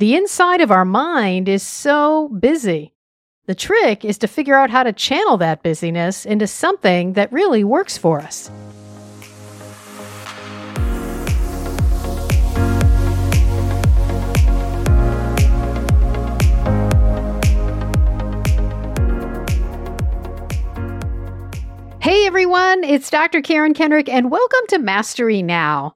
The inside of our mind is so busy. The trick is to figure out how to channel that busyness into something that really works for us. Hey everyone, it's Dr. Karen Kendrick and welcome to Mastery Now.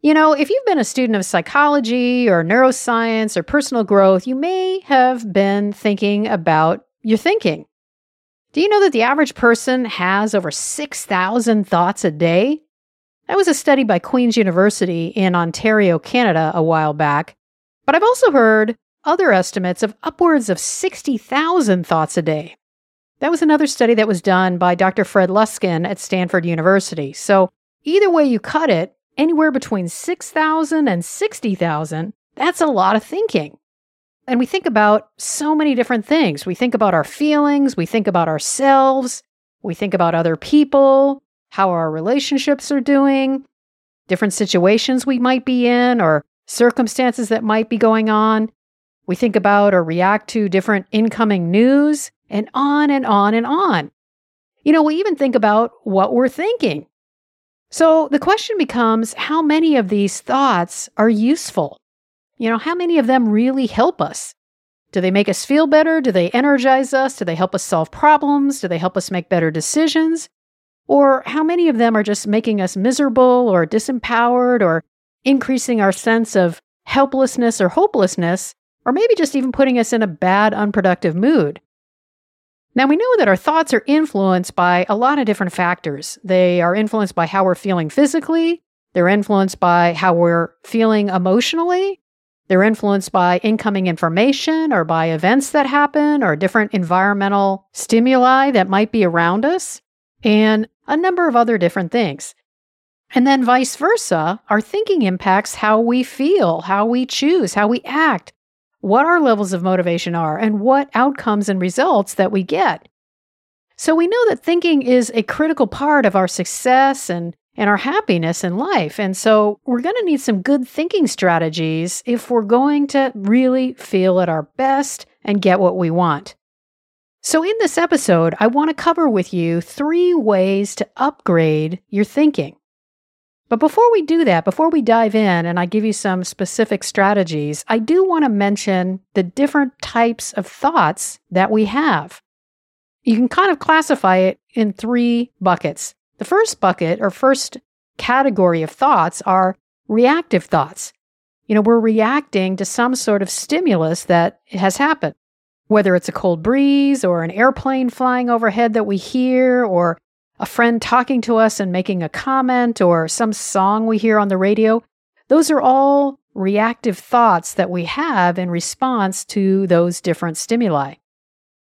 You know, if you've been a student of psychology or neuroscience or personal growth, you may have been thinking about your thinking. Do you know that the average person has over 6,000 thoughts a day? That was a study by Queen's University in Ontario, Canada a while back, but I've also heard other estimates of upwards of 60,000 thoughts a day. That was another study that was done by Dr. Fred Luskin at Stanford University. So either way you cut it, anywhere between 6,000 and 60,000, that's a lot of thinking. And we think about so many different things. We think about our feelings, we think about ourselves, we think about other people, how our relationships are doing, different situations we might be in or circumstances that might be going on. We think about or react to different incoming news, and on and on and on. You know, we even think about what we're thinking. So the question becomes, how many of these thoughts are useful? You know, how many of them really help us? Do they make us feel better? Do they energize us? Do they help us solve problems? Do they help us make better decisions? Or how many of them are just making us miserable or disempowered or increasing our sense of helplessness or hopelessness, or maybe just even putting us in a bad, unproductive mood? Now, we know that our thoughts are influenced by a lot of different factors. They are influenced by how we're feeling physically. They're influenced by how we're feeling emotionally. They're influenced by incoming information or by events that happen or different environmental stimuli that might be around us and a number of other different things. And then vice versa, our thinking impacts how we feel, how we choose, how we act, what our levels of motivation are, and what outcomes and results that we get. So we know that thinking is a critical part of our success and our happiness in life. And so we're going to need some good thinking strategies if we're going to really feel at our best and get what we want. So in this episode, I want to cover with you 3 ways to upgrade your thinking. But before we do that, before we dive in and I give you some specific strategies, I do want to mention the different types of thoughts that we have. You can kind of classify it in 3 buckets. The first bucket or first category of thoughts are reactive thoughts. You know, we're reacting to some sort of stimulus that has happened, whether it's a cold breeze or an airplane flying overhead that we hear or a friend talking to us and making a comment, or some song we hear on the radio. Those are all reactive thoughts that we have in response to those different stimuli.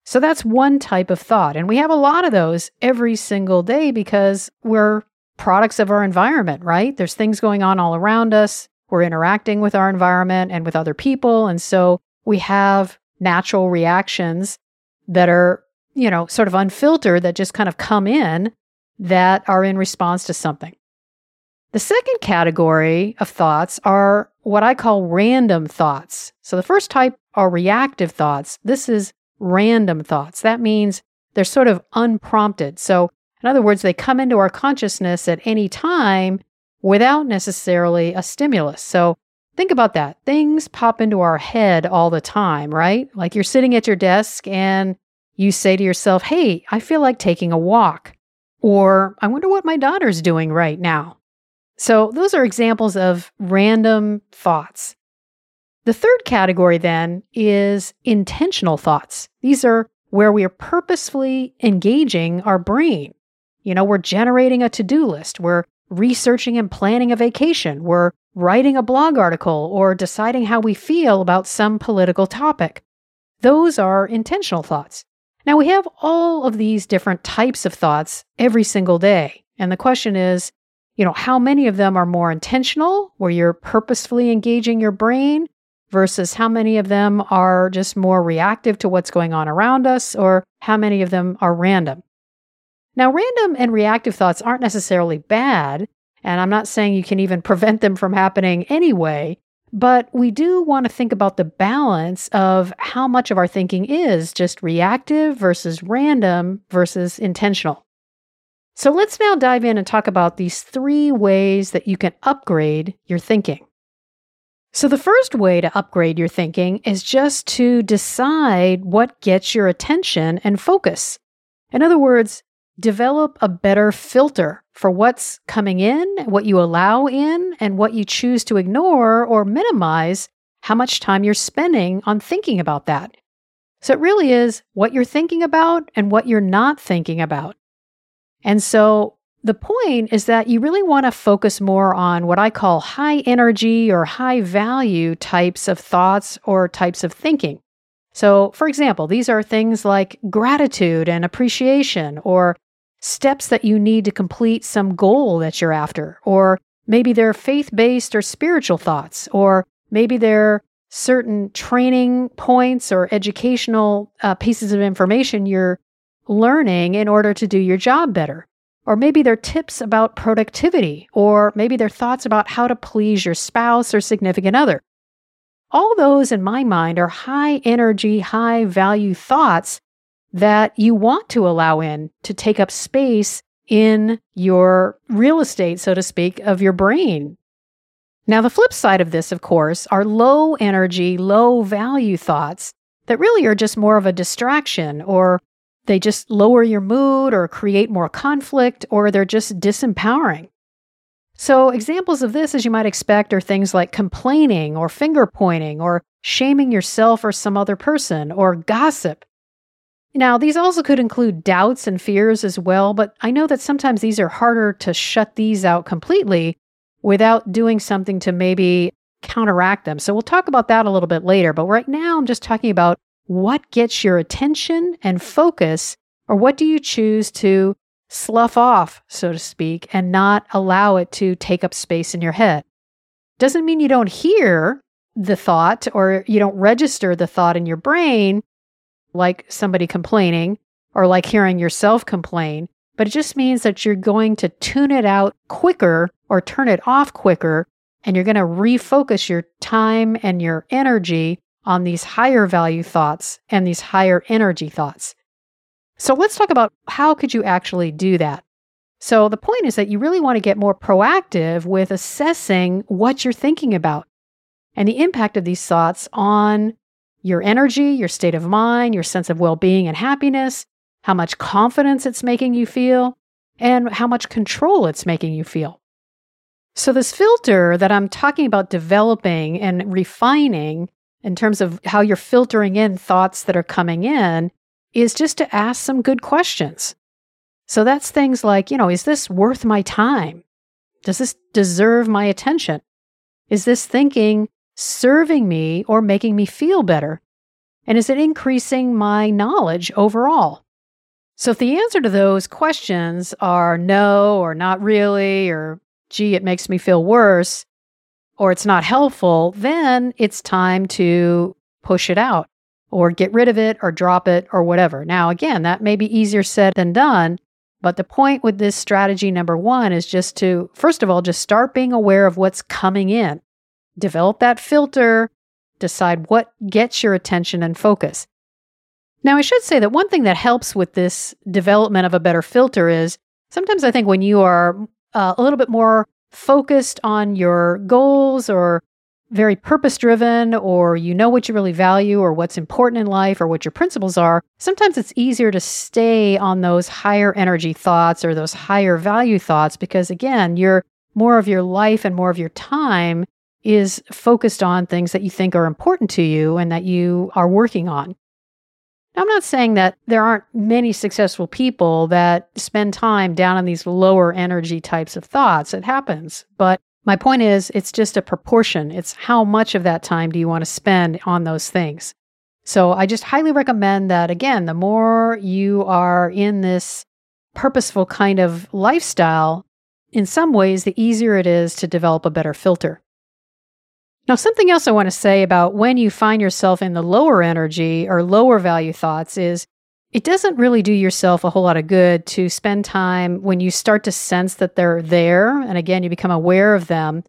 So that's one type of thought. And we have a lot of those every single day because we're products of our environment, right? There's things going on all around us. We're interacting with our environment and with other people. And so we have natural reactions that are, you know, sort of unfiltered, that just kind of come in, that are in response to something. The second category of thoughts are what I call random thoughts. So the first type are reactive thoughts. This is random thoughts. That means they're sort of unprompted. So in other words, they come into our consciousness at any time without necessarily a stimulus. So think about that. Things pop into our head all the time, right? Like you're sitting at your desk and you say to yourself, hey, I feel like taking a walk. Or, I wonder what my daughter's doing right now. So those are examples of random thoughts. The third category then is intentional thoughts. These are where we are purposefully engaging our brain. You know, we're generating a to-do list. We're researching and planning a vacation. We're writing a blog article or deciding how we feel about some political topic. Those are intentional thoughts. Now, we have all of these different types of thoughts every single day. And the question is, you know, how many of them are more intentional, where you're purposefully engaging your brain, versus how many of them are just more reactive to what's going on around us, or how many of them are random? Now, random and reactive thoughts aren't necessarily bad, and I'm not saying you can even prevent them from happening anyway, But we do want to think about the balance of how much of our thinking is just reactive versus random versus intentional. So let's now dive in and talk about these three ways that you can upgrade your thinking. So the first way to upgrade your thinking is just to decide what gets your attention and focus. In other words, develop a better filter for what's coming in, what you allow in, and what you choose to ignore or minimize how much time you're spending on thinking about that. So it really is what you're thinking about and what you're not thinking about. And so the point is that you really want to focus more on what I call high energy or high value types of thoughts or types of thinking. So for example, these are things like gratitude and appreciation, or steps that you need to complete some goal that you're after, or maybe they're faith-based or spiritual thoughts, or maybe they're certain training points or educational pieces of information you're learning in order to do your job better, or maybe they're tips about productivity, or maybe they're thoughts about how to please your spouse or significant other. All those, in my mind, are high energy, high value thoughts that you want to allow in to take up space in your real estate, so to speak, of your brain. Now, the flip side of this, of course, are low energy, low value thoughts that really are just more of a distraction, or they just lower your mood or create more conflict, or they're just disempowering. So examples of this, as you might expect, are things like complaining or finger pointing or shaming yourself or some other person, or gossip. Now, these also could include doubts and fears as well, but I know that sometimes these are harder to shut these out completely without doing something to maybe counteract them. So we'll talk about that a little bit later, but right now I'm just talking about what gets your attention and focus, or what do you choose to slough off, so to speak, and not allow it to take up space in your head. Doesn't mean you don't hear the thought or you don't register the thought in your brain, like somebody complaining or like hearing yourself complain, but it just means that you're going to tune it out quicker or turn it off quicker, and you're going to refocus your time and your energy on these higher value thoughts and these higher energy thoughts. So let's talk about how could you actually do that. So the point is that you really want to get more proactive with assessing what you're thinking about and the impact of these thoughts on your energy, your state of mind, your sense of well-being and happiness, how much confidence it's making you feel, and how much control it's making you feel. So this filter that I'm talking about developing and refining in terms of how you're filtering in thoughts that are coming in is just to ask some good questions. So that's things like, is this worth my time? Does this deserve my attention? Is this thinking serving me or making me feel better? And is it increasing my knowledge overall? So if the answer to those questions are no, or not really, or gee, it makes me feel worse, or it's not helpful, then it's time to push it out or get rid of it or drop it or whatever. Now, again, that may be easier said than done, but the point with this strategy number one is just to, first of all, just start being aware of what's coming in. Develop that filter, decide what gets your attention and focus. Now, I should say that one thing that helps with this development of a better filter is sometimes I think when you are a little bit more focused on your goals or very purpose-driven, or what you really value or what's important in life or what your principles are, sometimes it's easier to stay on those higher energy thoughts or those higher value thoughts because, again, you're more of your life and more of your time is focused on things that you think are important to you and that you are working on. Now, I'm not saying that there aren't many successful people that spend time down on these lower energy types of thoughts. It happens. But my point is, it's just a proportion. It's how much of that time do you want to spend on those things? So I just highly recommend that, again, the more you are in this purposeful kind of lifestyle, in some ways, the easier it is to develop a better filter. Now, something else I want to say about when you find yourself in the lower energy or lower value thoughts is it doesn't really do yourself a whole lot of good to spend time when you start to sense that they're there, and again, you become aware of them,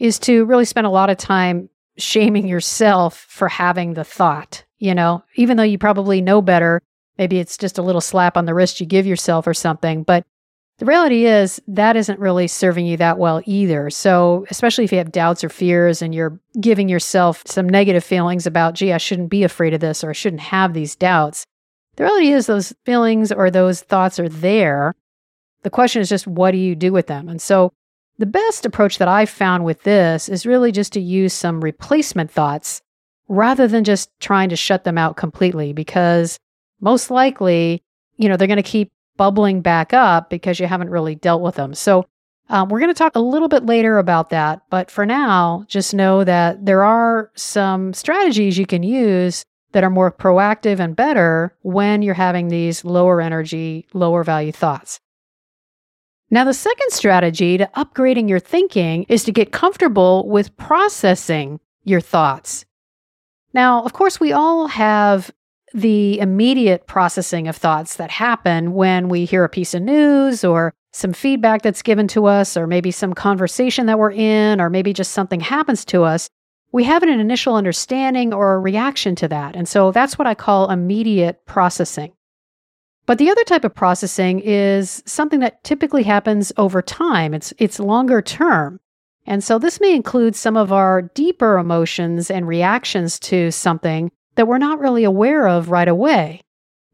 is to really spend a lot of time shaming yourself for having the thought, you know, even though you probably know better. Maybe it's just a little slap on the wrist you give yourself or something. But the reality is that isn't really serving you that well either. So especially if you have doubts or fears and you're giving yourself some negative feelings about, gee, I shouldn't be afraid of this, or I shouldn't have these doubts. The reality is those feelings or those thoughts are there. The question is just, what do you do with them? And so the best approach that I've found with this is really just to use some replacement thoughts rather than just trying to shut them out completely, because most likely, you know, they're going to keep bubbling back up because you haven't really dealt with them. So we're going to talk a little bit later about that. But for now, just know that there are some strategies you can use that are more proactive and better when you're having these lower energy, lower value thoughts. Now, the second strategy to upgrading your thinking is to get comfortable with processing your thoughts. Now, of course, we all have the immediate processing of thoughts that happen when we hear a piece of news or some feedback that's given to us, or maybe some conversation that we're in, or maybe just something happens to us. We have an initial understanding or a reaction to that. And so that's what I call immediate processing. But the other type of processing is something that typically happens over time. It's longer term. And so this may include some of our deeper emotions and reactions to something that we're not really aware of right away.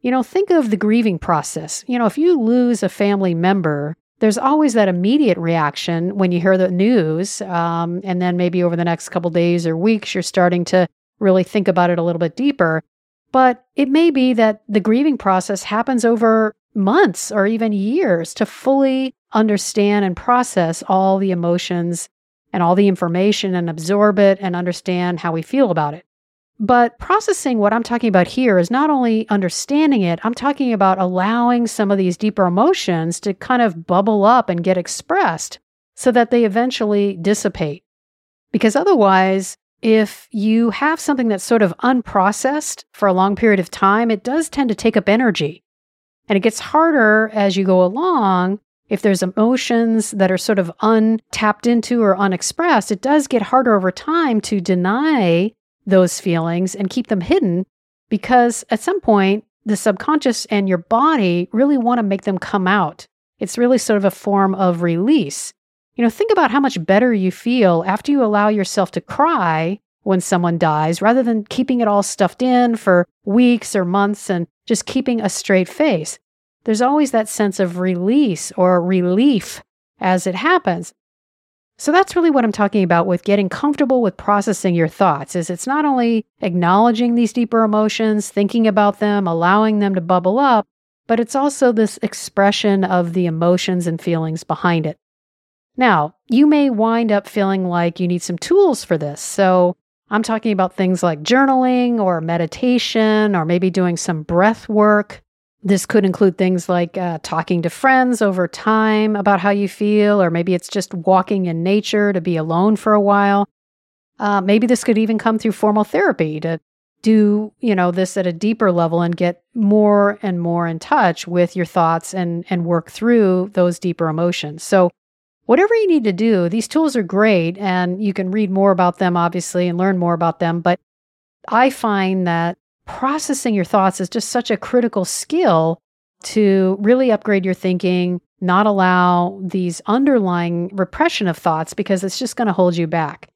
You know, think of the grieving process. You know, if you lose a family member, there's always that immediate reaction when you hear the news. And then maybe over the next couple days or weeks, you're starting to really think about it a little bit deeper. But it may be that the grieving process happens over months or even years to fully understand and process all the emotions and all the information and absorb it and understand how we feel about it. But processing, what I'm talking about here, is not only understanding it, I'm talking about allowing some of these deeper emotions to kind of bubble up and get expressed so that they eventually dissipate. Because otherwise, if you have something that's sort of unprocessed for a long period of time, it does tend to take up energy. And it gets harder as you go along. If there's emotions that are sort of untapped into or unexpressed, it does get harder over time to deny those feelings and keep them hidden, because at some point, the subconscious and your body really want to make them come out. It's really sort of a form of release. You know, think about how much better you feel after you allow yourself to cry when someone dies, rather than keeping it all stuffed in for weeks or months and just keeping a straight face. There's always that sense of release or relief as it happens. So that's really what I'm talking about with getting comfortable with processing your thoughts, is it's not only acknowledging these deeper emotions, thinking about them, allowing them to bubble up, but it's also this expression of the emotions and feelings behind it. Now, you may wind up feeling like you need some tools for this. So I'm talking about things like journaling or meditation, or maybe doing some breath work. This could include things like talking to friends over time about how you feel, or maybe it's just walking in nature to be alone for a while. Maybe this could even come through formal therapy to do, you know, this at a deeper level and get more and more in touch with your thoughts and work through those deeper emotions. So whatever you need to do, these tools are great, and you can read more about them, obviously, and learn more about them. But I find that processing your thoughts is just such a critical skill to really upgrade your thinking, not allow these underlying repression of thoughts, because it's just going to hold you back.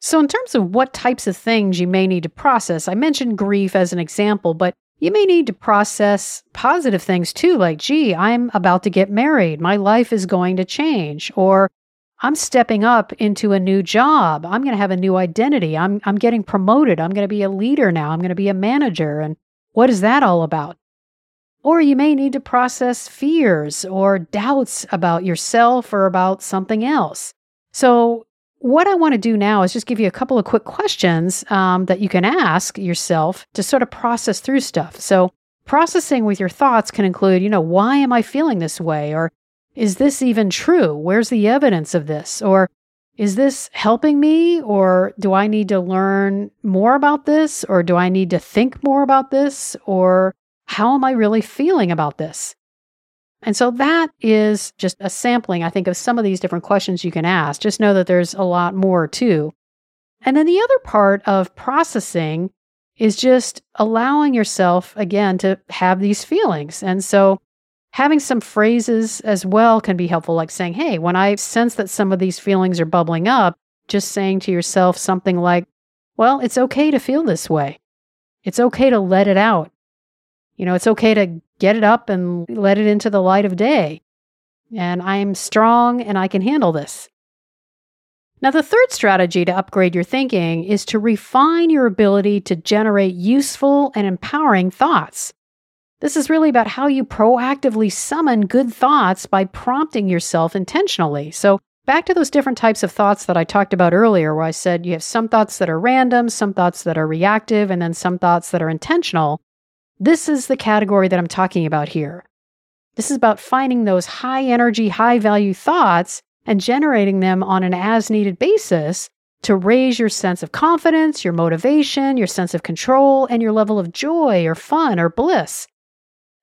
So in terms of what types of things you may need to process, I mentioned grief as an example, but you may need to process positive things too, like, gee, I'm about to get married. My life is going to change. Or I'm stepping up into a new job. I'm going to have a new identity. I'm getting promoted. I'm going to be a leader now. I'm going to be a manager. And what is that all about? Or you may need to process fears or doubts about yourself or about something else. So what I want to do now is just give you a couple of quick questions that you can ask yourself to sort of process through stuff. So processing with your thoughts can include, you know, why am I feeling this way? Or is this even true? Where's the evidence of this? Or is this helping me? Or do I need to learn more about this? Or do I need to think more about this? Or how am I really feeling about this? And so that is just a sampling, I think, of some of these different questions you can ask. Just know that there's a lot more too. And then the other part of processing is just allowing yourself, again, to have these feelings. And so having some phrases as well can be helpful, like saying, hey, when I sense that some of these feelings are bubbling up, just saying to yourself something like, well, it's okay to feel this way. It's okay to let it out. You know, it's okay to get it up and let it into the light of day. And I'm strong and I can handle this. Now, the third strategy to upgrade your thinking is to refine your ability to generate useful and empowering thoughts. This is really about how you proactively summon good thoughts by prompting yourself intentionally. So back to those different types of thoughts that I talked about earlier, where I said you have some thoughts that are random, some thoughts that are reactive, and then some thoughts that are intentional. This is the category that I'm talking about here. This is about finding those high energy, high value thoughts and generating them on an as-needed basis to raise your sense of confidence, your motivation, your sense of control, and your level of joy or fun or bliss.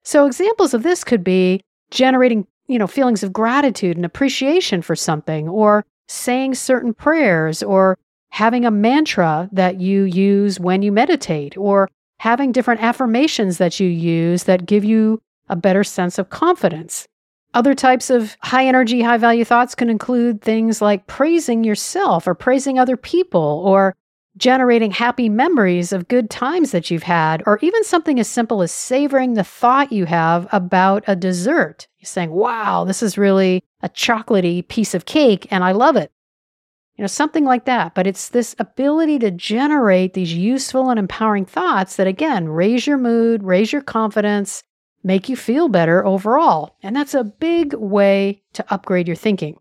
So examples of this could be generating, feelings of gratitude and appreciation for something, or saying certain prayers, or having a mantra that you use when you meditate, or having different affirmations that you use that give you a better sense of confidence. Other types of high-energy, high-value thoughts can include things like praising yourself or praising other people or generating happy memories of good times that you've had, or even something as simple as savoring the thought you have about a dessert. You're saying, wow, this is really a chocolatey piece of cake and I love it. Something like that. But it's this ability to generate these useful and empowering thoughts that, again, raise your mood, raise your confidence, make you feel better overall. And that's a big way to upgrade your thinking.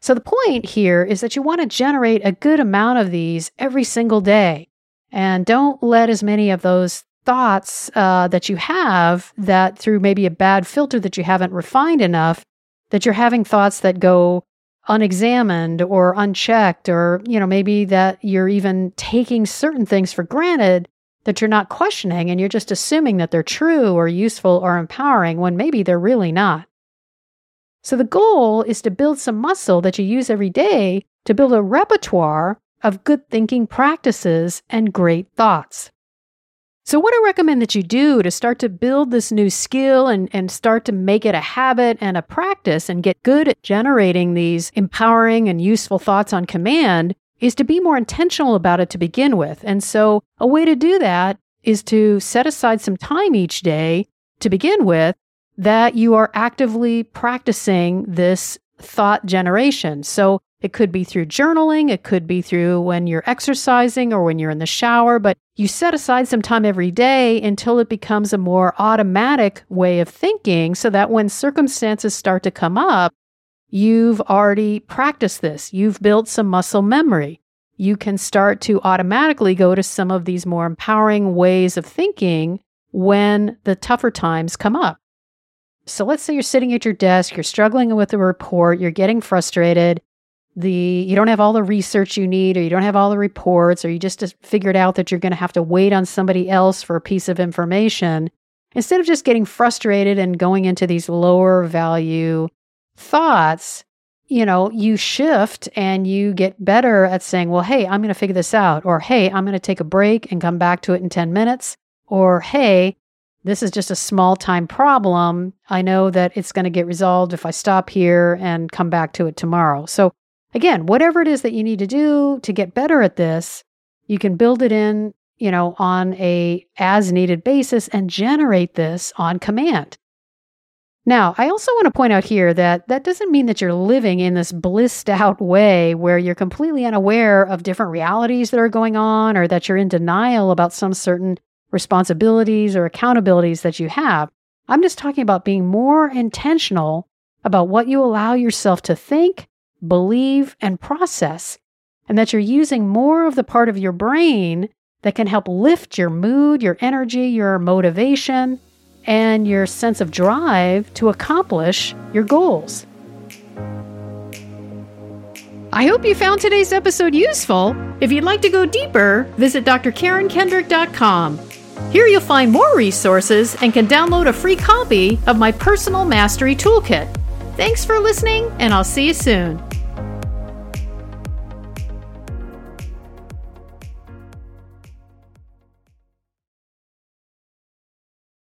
So the point here is that you want to generate a good amount of these every single day. And don't let as many of those thoughts that you have that through maybe a bad filter that you haven't refined enough, that you're having thoughts that go unexamined or unchecked, or, maybe that you're even taking certain things for granted that you're not questioning and you're just assuming that they're true or useful or empowering when maybe they're really not. So the goal is to build some muscle that you use every day to build a repertoire of good thinking practices and great thoughts. So what I recommend that you do to start to build this new skill and start to make it a habit and a practice and get good at generating these empowering and useful thoughts on command is to be more intentional about it to begin with. And so a way to do that is to set aside some time each day to begin with that you are actively practicing this thought generation. So it could be through journaling, it could be through when you're exercising or when you're in the shower, but you set aside some time every day until it becomes a more automatic way of thinking so that when circumstances start to come up, you've already practiced this. You've built some muscle memory. You can start to automatically go to some of these more empowering ways of thinking when the tougher times come up. So let's say you're sitting at your desk, you're struggling with a report, you're getting frustrated, you don't have all the research you need, or you don't have all the reports, or you just figured out that you're going to have to wait on somebody else for a piece of information. Instead of just getting frustrated and going into these lower value thoughts, you shift and you get better at saying, well, hey, I'm going to figure this out. Or, hey, I'm going to take a break and come back to it in 10 minutes. Or, hey, this is just a small time problem. I know that it's going to get resolved if I stop here and come back to it tomorrow. So again, whatever it is that you need to do to get better at this, you can build it in, on a as needed basis and generate this on command. Now, I also want to point out here that doesn't mean that you're living in this blissed out way where you're completely unaware of different realities that are going on, or that you're in denial about some certain responsibilities or accountabilities that you have. I'm just talking about being more intentional about what you allow yourself to think, believe, and process, and that you're using more of the part of your brain that can help lift your mood, your energy, your motivation, and your sense of drive to accomplish your goals. I hope you found today's episode useful. If you'd like to go deeper, visit drkarenkendrick.com. Here you'll find more resources and can download a free copy of my personal mastery toolkit. Thanks for listening, and I'll see you soon.